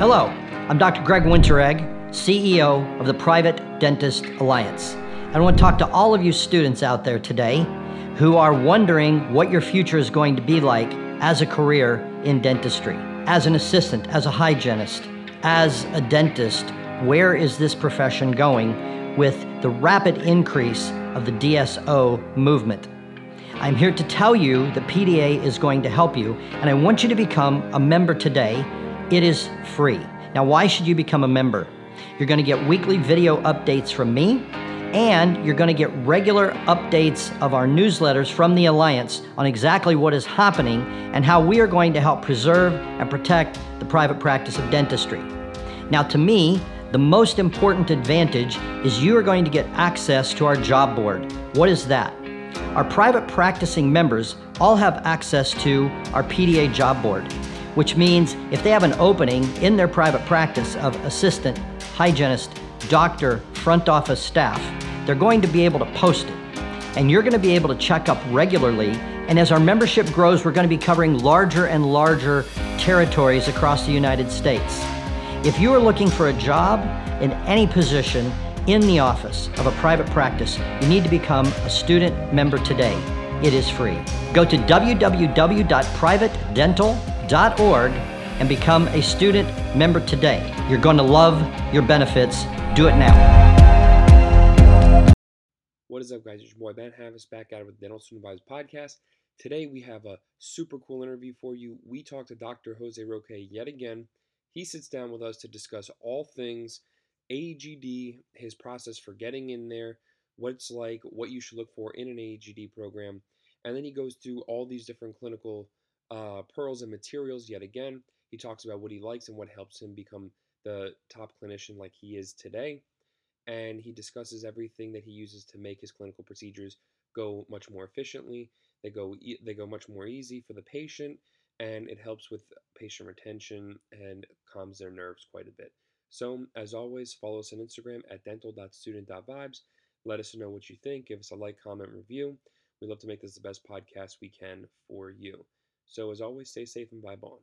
Hello, I'm Dr. Greg Winteregg, CEO of the Private Dentist Alliance. I want to talk to all of you students out there today who are wondering what your future is going to be like as a career in dentistry, as an assistant, as a hygienist, as a dentist. Where is this profession going with the rapid increase of the DSO movement? I'm here to tell you that PDA is going to help you, and I want you to become a member today. It is free. Now, why should you become a member? You're going to get weekly video updates from me, and you're going to get regular updates of our newsletters from the Alliance on exactly what is happening and how we are going to help preserve and protect the private practice of dentistry. Now, to me, the most important advantage is you are going to get access to our job board. What is that? Our private practicing members all have access to our PDA job board, which means if they have an opening in their private practice of assistant, hygienist, doctor, front office staff, they're going to be able to post it. And you're going to be able to check up regularly. And as our membership grows, we're going to be covering larger and larger territories across the United States. If you are looking for a job in any position in the office of a private practice, you need to become a student member today. It is free. Go to www.privatedental.org and become a student member today. You're going to love your benefits. Do it now. What is up, guys? It's your boy Ben Havis back out with the Dental Student Buyers Podcast. Today we have a super cool interview for you. We talked to Dr. Jose Roque yet again. He sits down with us to discuss all things AGD, his process for getting in there, what it's like, what you should look for in an AGD program, and then he goes through all these different clinical pearls and materials yet again. He talks about what he likes and what helps him become the top clinician like he is today, and he discusses everything that he uses to make his clinical procedures go much more efficiently. They go much more easy for the patient, and it helps with patient retention and calms their nerves quite a bit. So, as always, follow us on Instagram at dental.student.vibes. Let us know what you think. Give us a like, comment, review. We'd love to make this the best podcast we can for you. So, as always, stay safe and vibe on.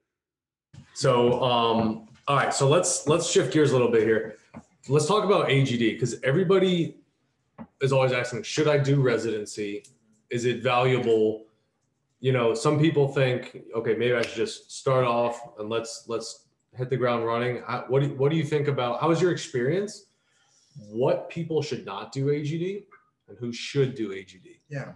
So, all right. So let's shift gears a little bit here. Let's talk about AGD, because everybody is always asking, should I do residency? Is it valuable? You know, some people think, okay, maybe I should just start off and let's hit the ground running. What do you think about, how was your experience? What people should not do AGD and who should do AGD? Yeah,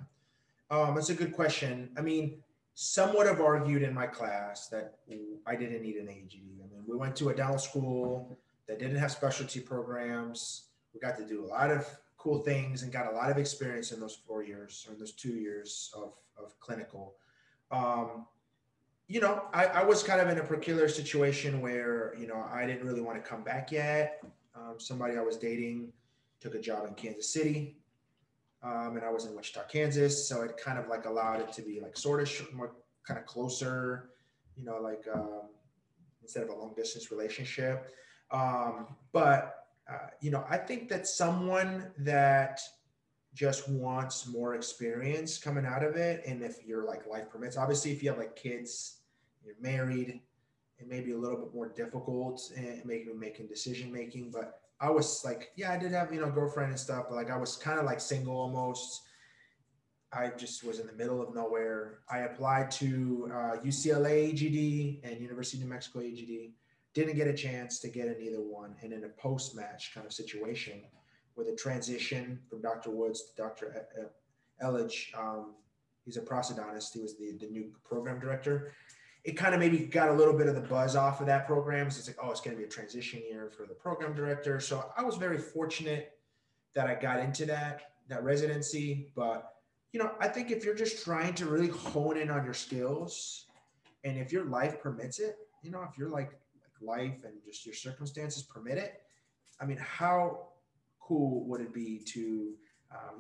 that's a good question. I mean, some would have argued in my class that I didn't need an AGD. I mean, we went to a dental school that didn't have specialty programs. We got to do a lot of cool things and got a lot of experience in those 4 years or those 2 years of clinical. You know, I was kind of in a peculiar situation where, you know, I didn't really want to come back yet. Somebody I was dating took a job in Kansas City, and I was in Wichita, Kansas. So it kind of like allowed it to be like sort of more kind of closer, you know, like instead of a long distance relationship. You know, I think that someone that just wants more experience coming out of it, and if you're like life permits, obviously if you have like kids, you're married, it may be a little bit more difficult and maybe making decision making. But I was like, yeah, I did have, you know, girlfriend and stuff, but like I was kind of like single almost. I just was in the middle of nowhere. I applied to UCLA AGD and University of New Mexico AGD, didn't get a chance to get in either one. And in a post-match kind of situation, with a transition from Dr. Woods to Dr. Ellich. He's a prosthodontist. He was the new program director. It kind of maybe got a little bit of the buzz off of that program. So it's like, oh, it's going to be a transition year for the program director. So I was very fortunate that I got into that residency. But, you know, I think if you're just trying to really hone in on your skills, and if your life permits it, you know, if you're like life and just your circumstances permit it, I mean, how cool would it be to,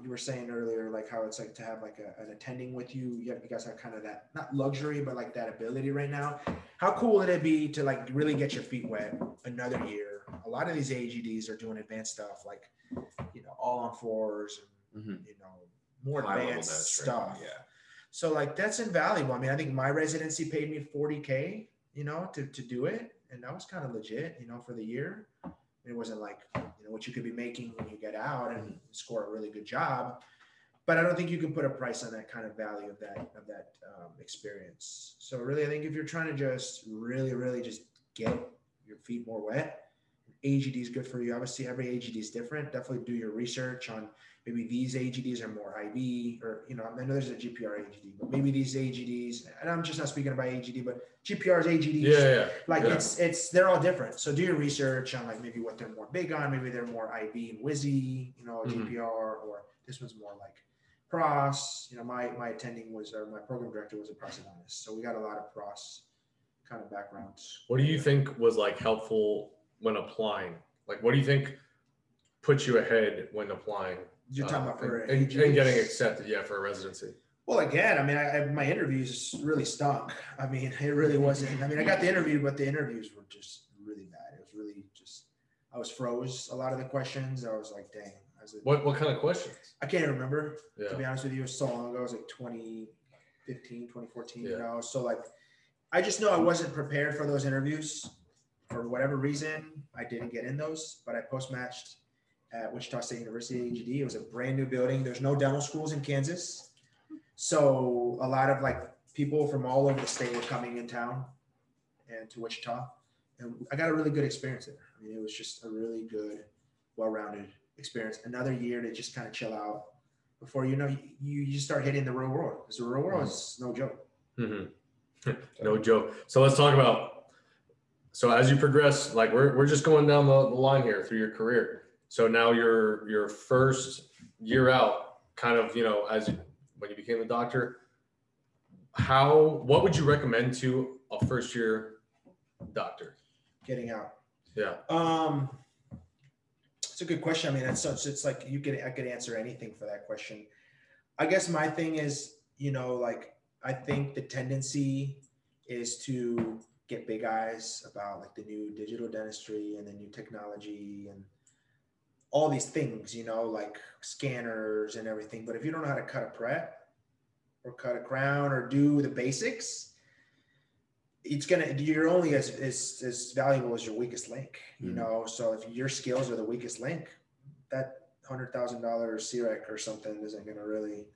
you were saying earlier, like how it's like to have like an attending with you. You guys have kind of that, not luxury, but like that ability right now. How cool would it be to like really get your feet wet another year? A lot of these AGDs are doing advanced stuff, like, you know, all on fours, and, you know, more advanced stuff. Yeah. So like that's invaluable. I mean, I think my residency paid me $40K, you know, to do it. and that was kind of legit, you know, for the year. It wasn't like, you know, what you could be making when you get out and score a really good job. But I don't think you can put a price on that kind of value of that experience. So really, I think if you're trying to just really just get your feet more wet, AGD is good for you. Obviously, every AGD is different. Definitely do your research on maybe these AGDs are more IB, or, you know, I know there's a GPR AGD, but maybe these AGDs, and I'm just not speaking about AGD, but GPRs, AGDs, they're all different. So do your research on like maybe what they're more big on. Maybe they're more IB and WSI, you know, GPR, or this one's more like pros. You know, my attending was, or my program director was a prosodontist. So we got a lot of pros kind of backgrounds. What do you think was like helpful when applying? Like, what do you think puts you ahead when applying? You're talking about for and getting accepted, yeah, for a residency. Well, again, I mean, my interviews really stunk. I mean, it really wasn't. I mean, I got the interview, but the interviews were just really bad. It was really just, I was froze. A lot of the questions, I was like, dang. What kind of questions? I can't remember, to be honest with you. It was so long ago. It was like 2015, 2014, you know? So like, I just know I wasn't prepared for those interviews. For whatever reason, I didn't get in those, but I post-matched at Wichita State University, AGD. It was a brand new building. There's no dental schools in Kansas. So a lot of like people from all over the state were coming in town and to Wichita. And I got a really good experience there. I mean, it was just a really good, well-rounded experience. Another year to just kind of chill out before, you know, you start hitting the real world, because the real world is no joke. Mm-hmm. No joke. So let's talk about, so as you progress, like we're just going down the line here through your career. So now your first year out, kind of, you know, when you became a doctor, what would you recommend to a first year doctor? Getting out. Yeah. It's a good question. I mean, that's such, it's like I could answer anything for that question. I guess my thing is, you know, like, I think the tendency is to get big eyes about like the new digital dentistry and the new technology and all these things, you know, like scanners and everything. But if you don't know how to cut a prep or cut a crown or do the basics, you're only as valuable as your weakest link, you know? So if your skills are the weakest link, that $100,000 CEREC or something isn't going to really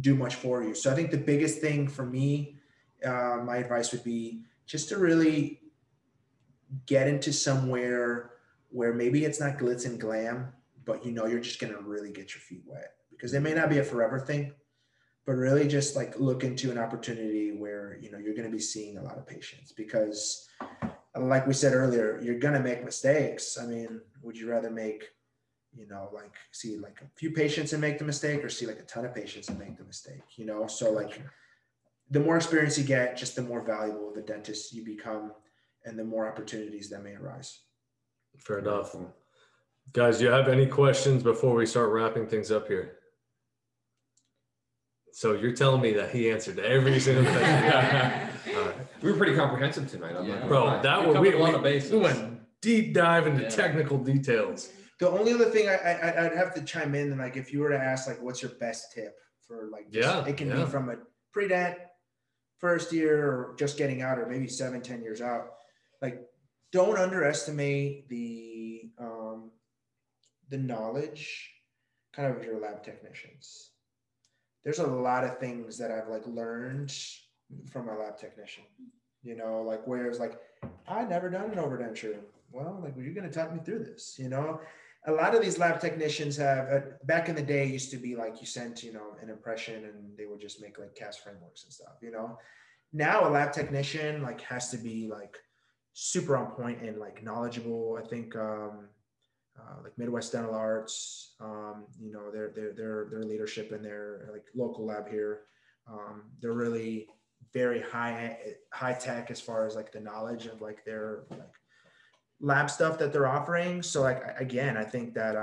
do much for you. So I think the biggest thing for me, my advice would be just to really get into somewhere where maybe it's not glitz and glam, but you know, you're just going to really get your feet wet, because it may not be a forever thing, but really just like look into an opportunity where, you know, you're going to be seeing a lot of patients, because like we said earlier, you're going to make mistakes. I mean, would you rather make, you know, like see like a few patients and make the mistake, or see like a ton of patients and make the mistake, you know? So like the more experience you get, just the more valuable the dentist you become and the more opportunities that may arise. Fair enough. Guys, do you have any questions before we start wrapping things up here? So you're telling me that he answered every single thing. We were pretty comprehensive tonight. Bro, that was we went deep dive into technical details. The only other thing I'd have to chime in, and like if you were to ask like what's your best tip for like just, it can be from a pre-dent first year or just getting out, or maybe 7-10 years out, like don't underestimate the knowledge kind of your lab technicians. There's a lot of things that I've like learned from my lab technician, you know, like where it's like I've never done an overdenture. Well, like, well, you're going to talk me through this, you know. A lot of these lab technicians have, back in the day, used to be like you sent, you know, an impression and they would just make like cast frameworks and stuff, you know. Now a lab technician like has to be like super on point and like knowledgeable. I think like Midwest Dental Arts, you know, their leadership in their like local lab here, they're really very high tech as far as like the knowledge of like their like lab stuff that they're offering. So like, again, I think that,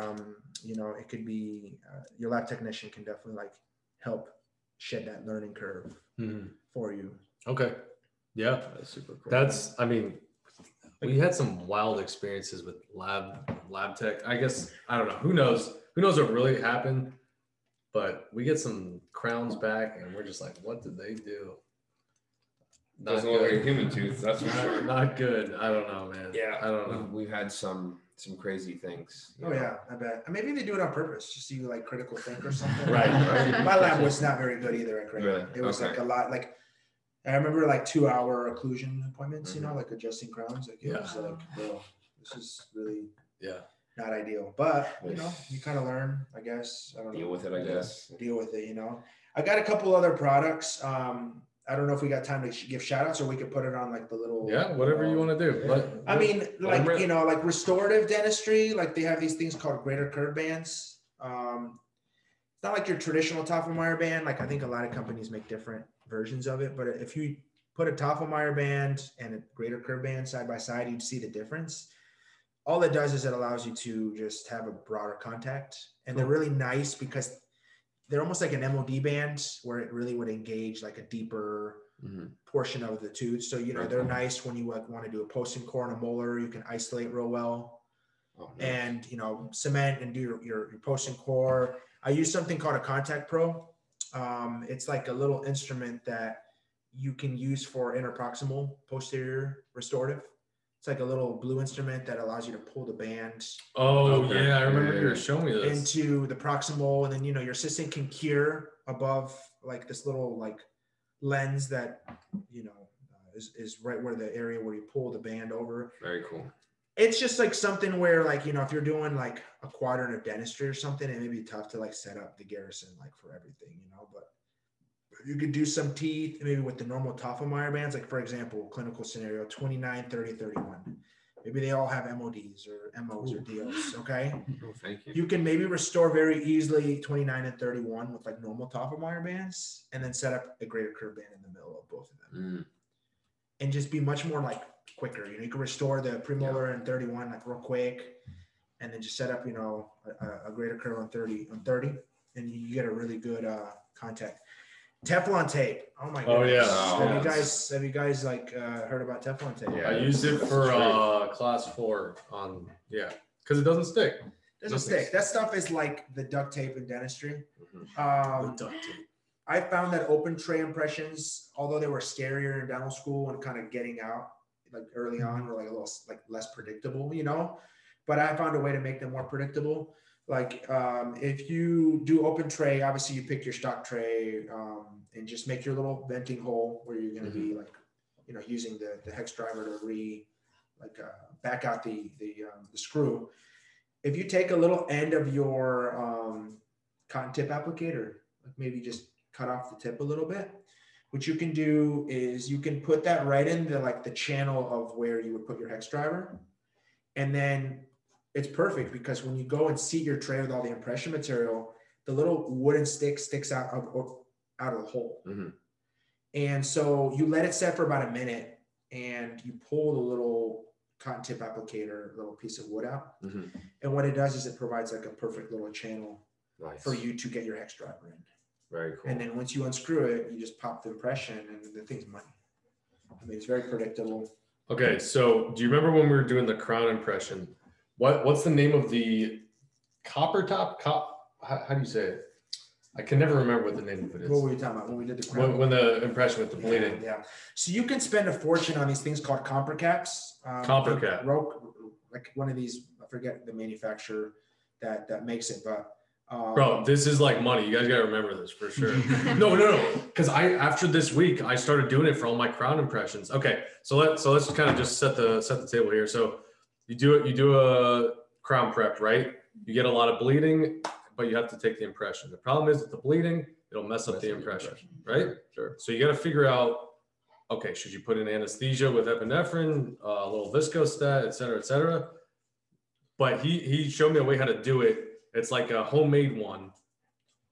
you know, it could be, your lab technician can definitely like help shed that learning curve for you. Okay. Yeah. That's super cool. That's, I mean, we had some wild experiences with lab tech. I guess, I don't know, who knows what really happened, but we get some crowns back and we're just like, what did they do? Doesn't look like a human tooth, that's for sure. Not good. I don't know, man. Yeah, I don't know. We've had some crazy things. Oh, yeah, I bet. Maybe they do it on purpose, just so you like critical think or something. Right. My lab was not very good either at critical. Really? It was okay. Like a lot, like I remember like 2-hour occlusion appointments, you know, like adjusting crowns. Like, it was like, well, this is really not ideal. But, you know, you kind of learn, I guess. I don't know. Deal with it, I guess. Deal with it, you know. I got a couple other products. I don't know if we got time to give shout outs or we could put it on like the little. Yeah, whatever you want to do. Yeah. I mean, like, you know, like restorative dentistry, like they have these things called greater curve bands. It's not like your traditional Tofflemire band. Like I think a lot of companies make different versions of it. But if you put a Tofflemire band and a greater curve band side by side, you'd see the difference. All it does is it allows you to just have a broader contact. And they're really nice because they're almost like an MOD band where it really would engage like a deeper portion of the tooth. So, you know, they're nice when you like want to do a post and core and a molar, you can isolate real well and, you know, cement and do your post and core. I use something called a Contact Pro. It's like a little instrument that you can use for interproximal posterior restorative. It's like a little blue instrument that allows you to pull the band. Oh, yeah. I remember you were showing me this. Into the proximal. And then, you know, your assistant can cure above like this little like lens that, you know, is right where the area where you pull the band over. Very cool. It's just like something where like, you know, if you're doing like a quadrant of dentistry or something, it may be tough to like set up the garrison like for everything, you know, but you could do some teeth maybe with the normal Tofflemire bands, like for example, clinical scenario 29, 30, 31. Maybe they all have MODs or MOs or DOs, okay? Oh, thank you. You can maybe restore very easily 29 and 31 with like normal Tofflemire bands and then set up a greater curve band in the middle of both of them. And just be much more like quicker. You know, you can restore the premolar and 31 like real quick and then just set up, you know, a greater curve on 30 and you get a really good contact. Teflon tape. Oh my god. Oh yeah. Have you guys like heard about Teflon tape? Yeah, I used it for class 4 on because it doesn't stick. That stuff is like the duct tape in dentistry. The duct tape. I found that open tray impressions, although they were scarier in dental school and kind of getting out like early on, were like a little like less predictable, you know. But I found a way to make them more predictable. Like if you do open tray, obviously you pick your stock tray and just make your little venting hole where you're going to be like, you know, using the hex driver to back out the screw. If you take a little end of your cotton tip applicator, like maybe just cut off the tip a little bit, what you can do is you can put that right in the like the channel of where you would put your hex driver, and then it's perfect because when you go and seat your tray with all the impression material, the little wooden stick sticks out of the hole. And so you let it set for about a minute and you pull the little cotton tip applicator, little piece of wood out. And what it does is it provides like a perfect little channel for you to get your hex driver in. Very cool. And then once you unscrew it, you just pop the impression and the thing's money. I mean, it's very predictable. Okay. So do you remember when we were doing the crown impression? What's the name of the copper top? How do you say it? I can never remember what the name of it is. What were you talking about when we did the crown? When the impression with the bleeding? Yeah. So you can spend a fortune on these things called copper caps. Copper cap. Like one of these, I forget the manufacturer that makes it, but. Bro, this is like money. You guys gotta remember this for sure. No. Because after this week, I started doing it for all my crown impressions. Okay, so let's kind of just set the table here. So. You do a crown prep, right? You get a lot of bleeding, but you have to take the impression. The problem is with the bleeding, it'll mess up the impression, right? Sure. So you got to figure out, okay, should you put in anesthesia with epinephrine, a little viscostat, et cetera, et cetera. But he showed me a way how to do it. It's like a homemade one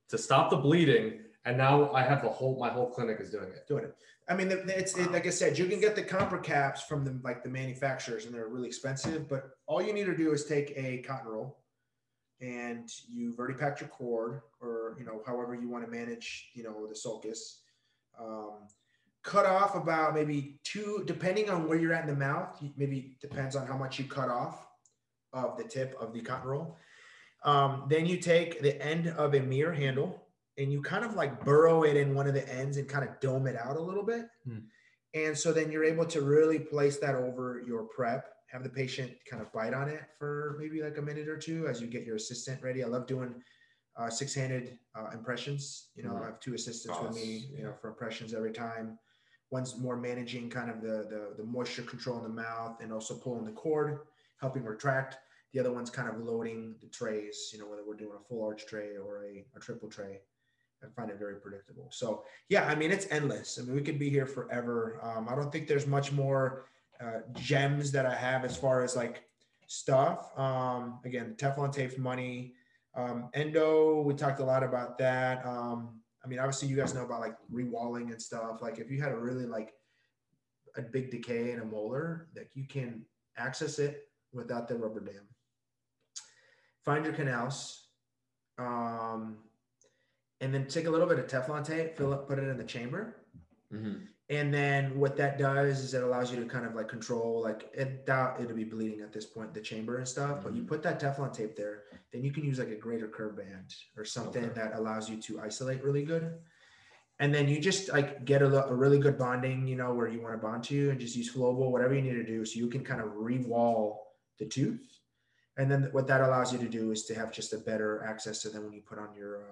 to stop the bleeding. And now I have my whole clinic is doing it. I mean, it's like I said, you can get the copper caps from the manufacturers and they're really expensive, but all you need to do is take a cotton roll and you've already packed your cord or, you know, however you want to manage, you know, the sulcus, cut off about maybe 2, depending on where you're at in the mouth, maybe depends on how much you cut off of the tip of the cotton roll. Then you take the end of a mirror handle and you kind of like burrow it in one of the ends and kind of dome it out a little bit. And so then you're able to really place that over your prep, have the patient kind of bite on it for maybe like a minute or two as you get your assistant ready. I love doing six-handed impressions. You know, I have two assistants with me, you know, for impressions every time. One's more managing kind of the moisture control in the mouth and also pulling the cord, helping retract. The other one's kind of loading the trays, you know, whether we're doing a full arch tray or a triple tray. I find it very predictable. So yeah, I mean, it's endless. I mean, we could be here forever. I don't think there's much more gems that I have as far as like stuff. Again, Teflon tapes, money, endo. We talked a lot about that. I mean, obviously you guys know about like rewalling and stuff. Like if you had a really like a big decay in a molar, like you can access it without the rubber dam. Find your canals. And then take a little bit of Teflon tape, fill up, put it in the chamber. Mm-hmm. And then what that does is it allows you to kind of like control, like it doubt it'll be bleeding at this point, the chamber and stuff, mm-hmm. but you put that Teflon tape there, then you can use like a greater curve band or something that allows you to isolate really good. And then you just like get a really good bonding, you know, where you want to bond to, and just use flowable, whatever you need to do. So you can kind of re-wall the tooth. And then what that allows you to do is to have just a better access to them when you put on your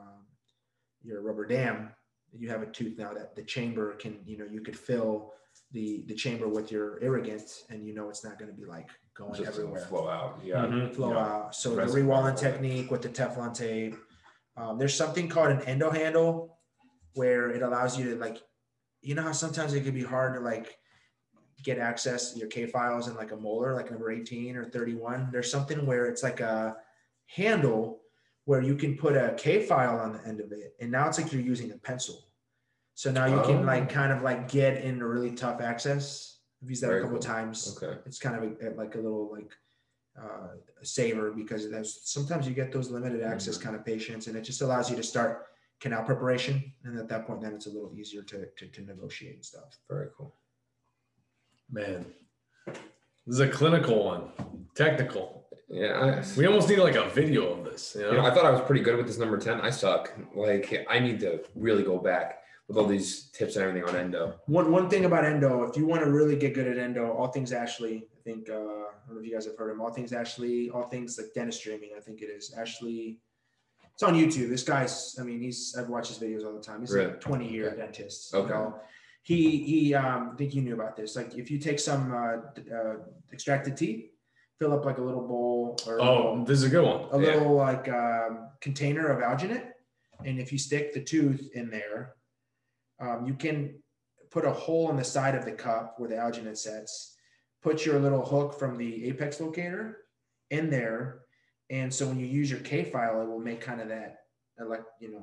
rubber dam. You have a tooth now that the chamber can, you know, you could fill the chamber with your irrigant, and you know it's not going to be like going just everywhere. Flow out, yeah. Mm-hmm. Flow out. So the rewalling technique with the Teflon tape. There's something called an endo handle, where it allows you to like, you know how sometimes it could be hard to like get access to your K files in like a molar, like number 18 or 31. There's something where it's like a handle where you can put a K file on the end of it. And now it's like you're using a pencil. So now you can like kind of like get in a really tough access. I've used that a couple times. Okay. It's kind of like a little like saver, because that's, sometimes you get those limited access kind of patients, and it just allows you to start canal preparation. And at that point, then it's a little easier to negotiate and stuff. Very cool. Man, this is a clinical one, technical. Yeah, we almost need like a video of this. You know? You know, I thought I was pretty good with this number 10. I suck. Like I need to really go back with all these tips and everything on endo. One thing about endo, if you want to really get good at endo, All Things Ashley. I think I don't know if you guys have heard of him. All Things Ashley. All Things like Dentistry. I mean, I think it is Ashley. It's on YouTube. This guy's. I mean, he's. I've watched his videos all the time. He's like a 20-year dentist. Okay. You know? He. I think you knew about this. Like if you take some extracted teeth, fill up like a little bowl or this is a good one. A little like container of alginate. And if you stick the tooth in there, you can put a hole in the side of the cup where the alginate sets, put your little hook from the apex locator in there. And so when you use your K file, it will make kind of that, like, you know,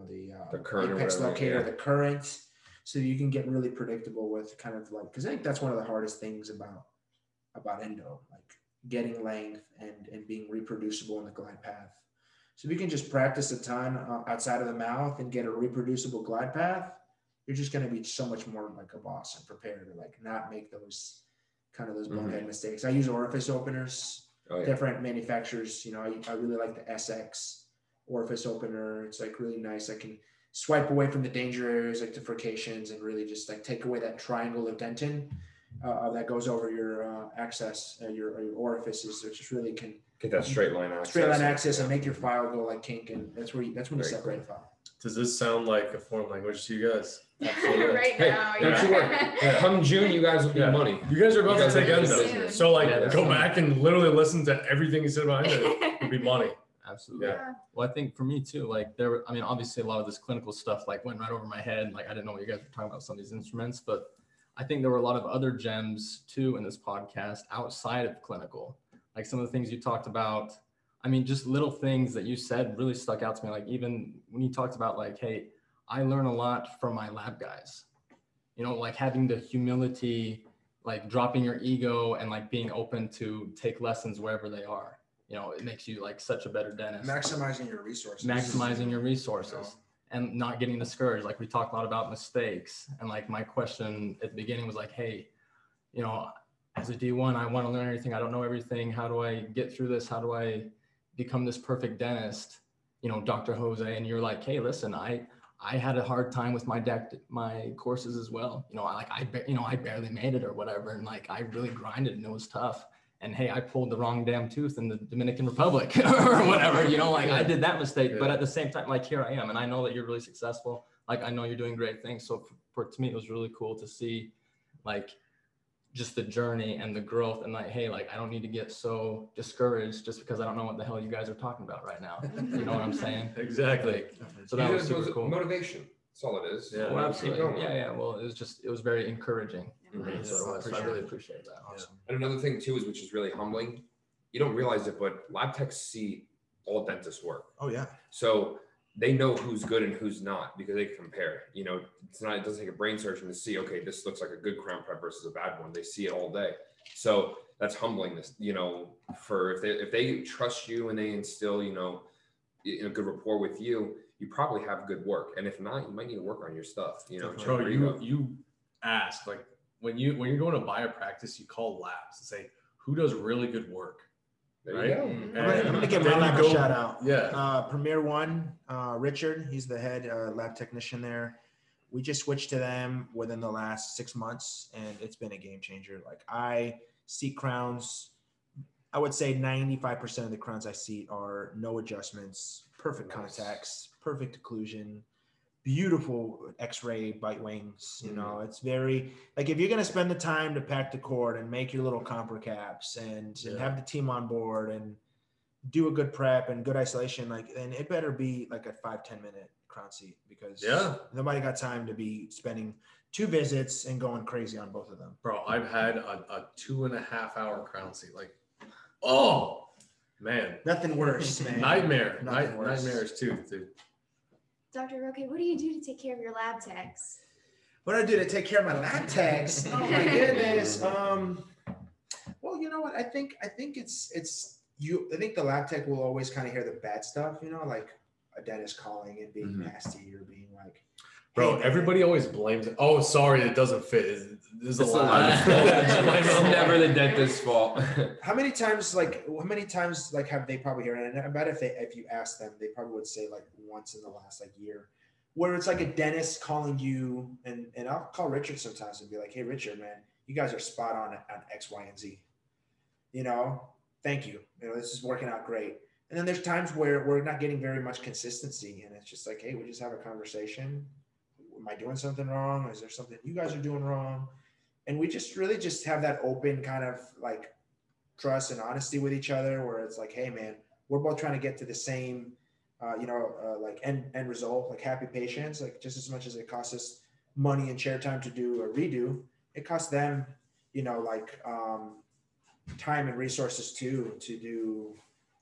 the current apex locator, the current. So you can get really predictable with kind of like, because I think that's one of the hardest things about endo, like getting length and being reproducible in the glide path. So if you can just practice a ton outside of the mouth and get a reproducible glide path, you're just going to be so much more like a boss and prepared to like not make those kind of those bonehead mistakes. I use orifice openers, different manufacturers. You know, I really like the SX orifice opener. It's like really nice. I can swipe away from the danger areas like bifurcations and really just like take away that triangle of dentin that goes over your access, your orifices, which just really can get that straight line access and make your file go like kink, and that's when you separate the file. Does this sound like a foreign language to you guys? Right now, come June, you guys will be money. You guys are about to take endo, so like go back and literally listen to everything you said about endo. It'll be money. Absolutely. Yeah. Well, I think for me too, like there were, I mean, obviously a lot of this clinical stuff like went right over my head. Like I didn't know what you guys were talking about some of these instruments, but I think there were a lot of other gems too in this podcast outside of clinical, like some of the things you talked about. I mean, just little things that you said really stuck out to me. Like even when you talked about like, hey, I learn a lot from my lab guys, you know, like having the humility, like dropping your ego and like being open to take lessons wherever they are. You know, it makes you like such a better dentist. Maximizing your resources. And not getting discouraged. Like we talked a lot about mistakes. And like my question at the beginning was like, hey, you know, as a D1, I want to learn everything. I don't know everything. How do I get through this? How do I become this perfect dentist? You know, Dr. Jose. And you're like, hey, listen, I I had a hard time with my courses as well. You know, I barely made it or whatever. And like, I really grinded and it was tough. And hey, I pulled the wrong damn tooth in the Dominican Republic or whatever, you know, like I did that mistake, but at the same time, like here I am. And I know that you're really successful. Like, I know you're doing great things. So to me, it was really cool to see like just the journey and the growth and like, hey, like, I don't need to get so discouraged just because I don't know what the hell you guys are talking about right now. You know what I'm saying? Exactly. So that was super cool. Motivation. That's all it is. Yeah, well, absolutely. Yeah, yeah. Well, it was very encouraging. Yes. So I really appreciate that. Awesome. Yeah. And another thing too is, which is really humbling, you don't realize it, but lab techs see all dentists work. Oh yeah. So they know who's good and who's not because they compare. You know, it doesn't take a brain surgeon to see, okay, this looks like a good crown prep versus a bad one. They see it all day. So that's humbling. This, you know, for if they trust you and they instill, you know, in a good rapport with you, you probably have good work. And if not, you might need to work on your stuff. You know, Joe, you ask like when you're going to buy a practice, you call labs and say, who does really good work? There right? You go. I'm going to give my lab a shout out. Yeah. Premier One, Richard, he's the head lab technician there. We just switched to them within the last 6 months and it's been a game changer. Like I see crowns, I would say 95% of the crowns I see are no adjustments, perfect contacts, perfect occlusion, beautiful x-ray bite wings. You know, it's very like if you're going to spend the time to pack the cord and make your little compra caps and have the team on board and do a good prep and good isolation, like, and it better be like a 5-10 minute crown seat because nobody got time to be spending 2 visits and going crazy on both of them. Bro, I've had a 2.5 hour crown seat. Like, oh man, nothing worse, man. Nightmare. Nightmares too, dude. Dr. Roque, what do you do to take care of your lab techs? What do I do to take care of my lab techs? Oh my goodness. Well, you know what? I think I think the lab tech will always kind of hear the bad stuff, you know, like a dentist calling and being nasty or being like, bro, everybody always blames it. Oh, sorry, it doesn't fit. It's a lot. It's never the dentist's fault. How many times have they probably heard? And I bet if you ask them, they probably would say like once in the last like year, where it's like a dentist calling you, and I'll call Richard sometimes and be like, hey, Richard, man, you guys are spot on X, Y, and Z. You know, thank you. You know, this is working out great. And then there's times where we're not getting very much consistency, and it's just like, hey, we just have a conversation. Am I doing something wrong? Is there something you guys are doing wrong? And we just really just have that open kind of like trust and honesty with each other where it's like, hey man, we're both trying to get to the same, like end result, like happy patients. Like just as much as it costs us money and chair time to do a redo, it costs them, you know, like time and resources too, to do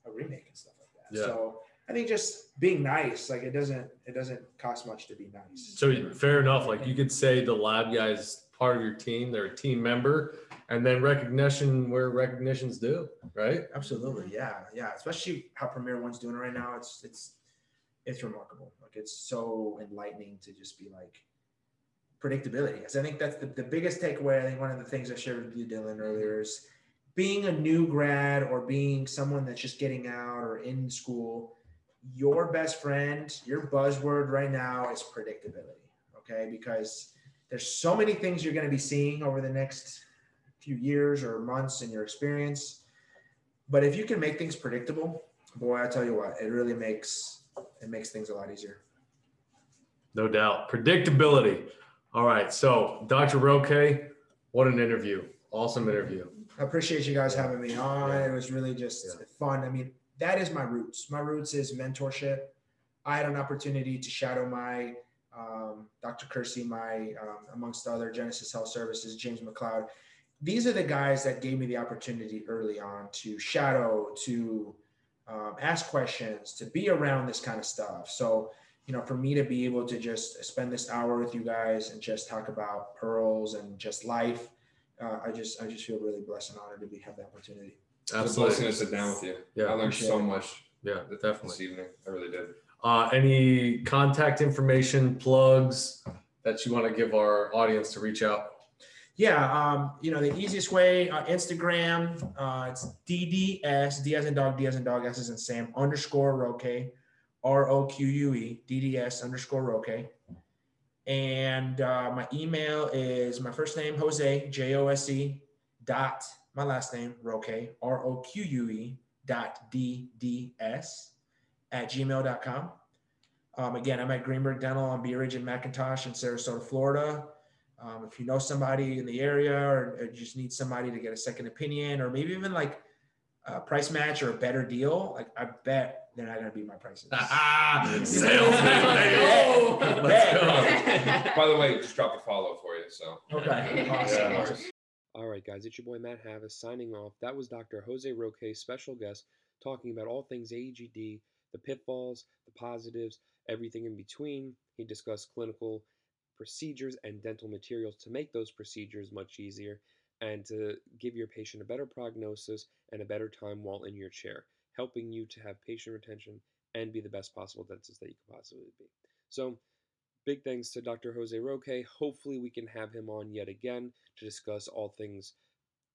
a remake and stuff like that. Yeah. So I think just being nice, like it doesn't cost much to be nice. So fair enough. Like you could say the lab guy's part of your team, they're a team member, and then recognition where recognition's due, right? Absolutely. Yeah. Yeah. Especially how Premier One's doing it right now. It's remarkable. Like it's so enlightening to just be like predictability. Because I think that's the biggest takeaway. I think one of the things I shared with you, Dylan, earlier is being a new grad or being someone that's just getting out or in school. Your best friend, your buzzword right now is predictability, okay? Because there's so many things you're going to be seeing over the next few years or months in your experience. But if you can make things predictable, boy, I tell you what, it really makes things a lot easier. No doubt. Predictability. All right. So Dr. Roque, what an interview. Awesome interview. I appreciate you guys having me on. It was really just fun. I mean, that is my roots. My roots is mentorship. I had an opportunity to shadow my Dr. Kersey, amongst other Genesis Health Services, James McLeod. These are the guys that gave me the opportunity early on to shadow, to ask questions, to be around this kind of stuff. So, you know, for me to be able to just spend this hour with you guys and just talk about pearls and just life, I just feel really blessed and honored to have the opportunity. Absolutely. It's a blessing to sit down with you. Yeah, I learned so much. Yeah, definitely. This evening, I really did. Any contact information, plugs that you want to give our audience to reach out? Yeah, the easiest way, Instagram. It's DDS, D as in dog, S as in Sam _Roque. ROQUE DDS_Roque. And my email is my first name, Jose, Jose, dot, my last name, Roque, ROQUE.DDS@gmail.com. Again, I'm at Greenberg Dental on Bee Ridge and McIntosh in Sarasota, Florida. If you know somebody in the area or just need somebody to get a second opinion or maybe even like a price match or a better deal, like I bet they're not going to beat my prices. Sales. By the way, just drop a follow for you. So okay. Awesome. Yeah. All right, guys, it's your boy Matt Havis signing off. That was Dr. Jose Roque, special guest, talking about all things AGD, the pitfalls, the positives, everything in between. He discussed clinical procedures and dental materials to make those procedures much easier and to give your patient a better prognosis and a better time while in your chair, helping you to have patient retention and be the best possible dentist that you could possibly be. So big thanks to Dr. Jose Roque. Hopefully we can have him on yet again to discuss all things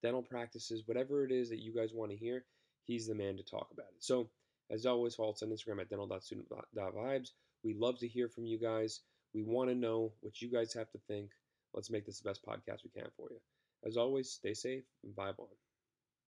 dental practices, whatever it is that you guys want to hear, he's the man to talk about it. So as always, follow us on Instagram at dental.student.vibes. We love to hear from you guys. We want to know what you guys have to think. Let's make this the best podcast we can for you. As always, stay safe and vibe on.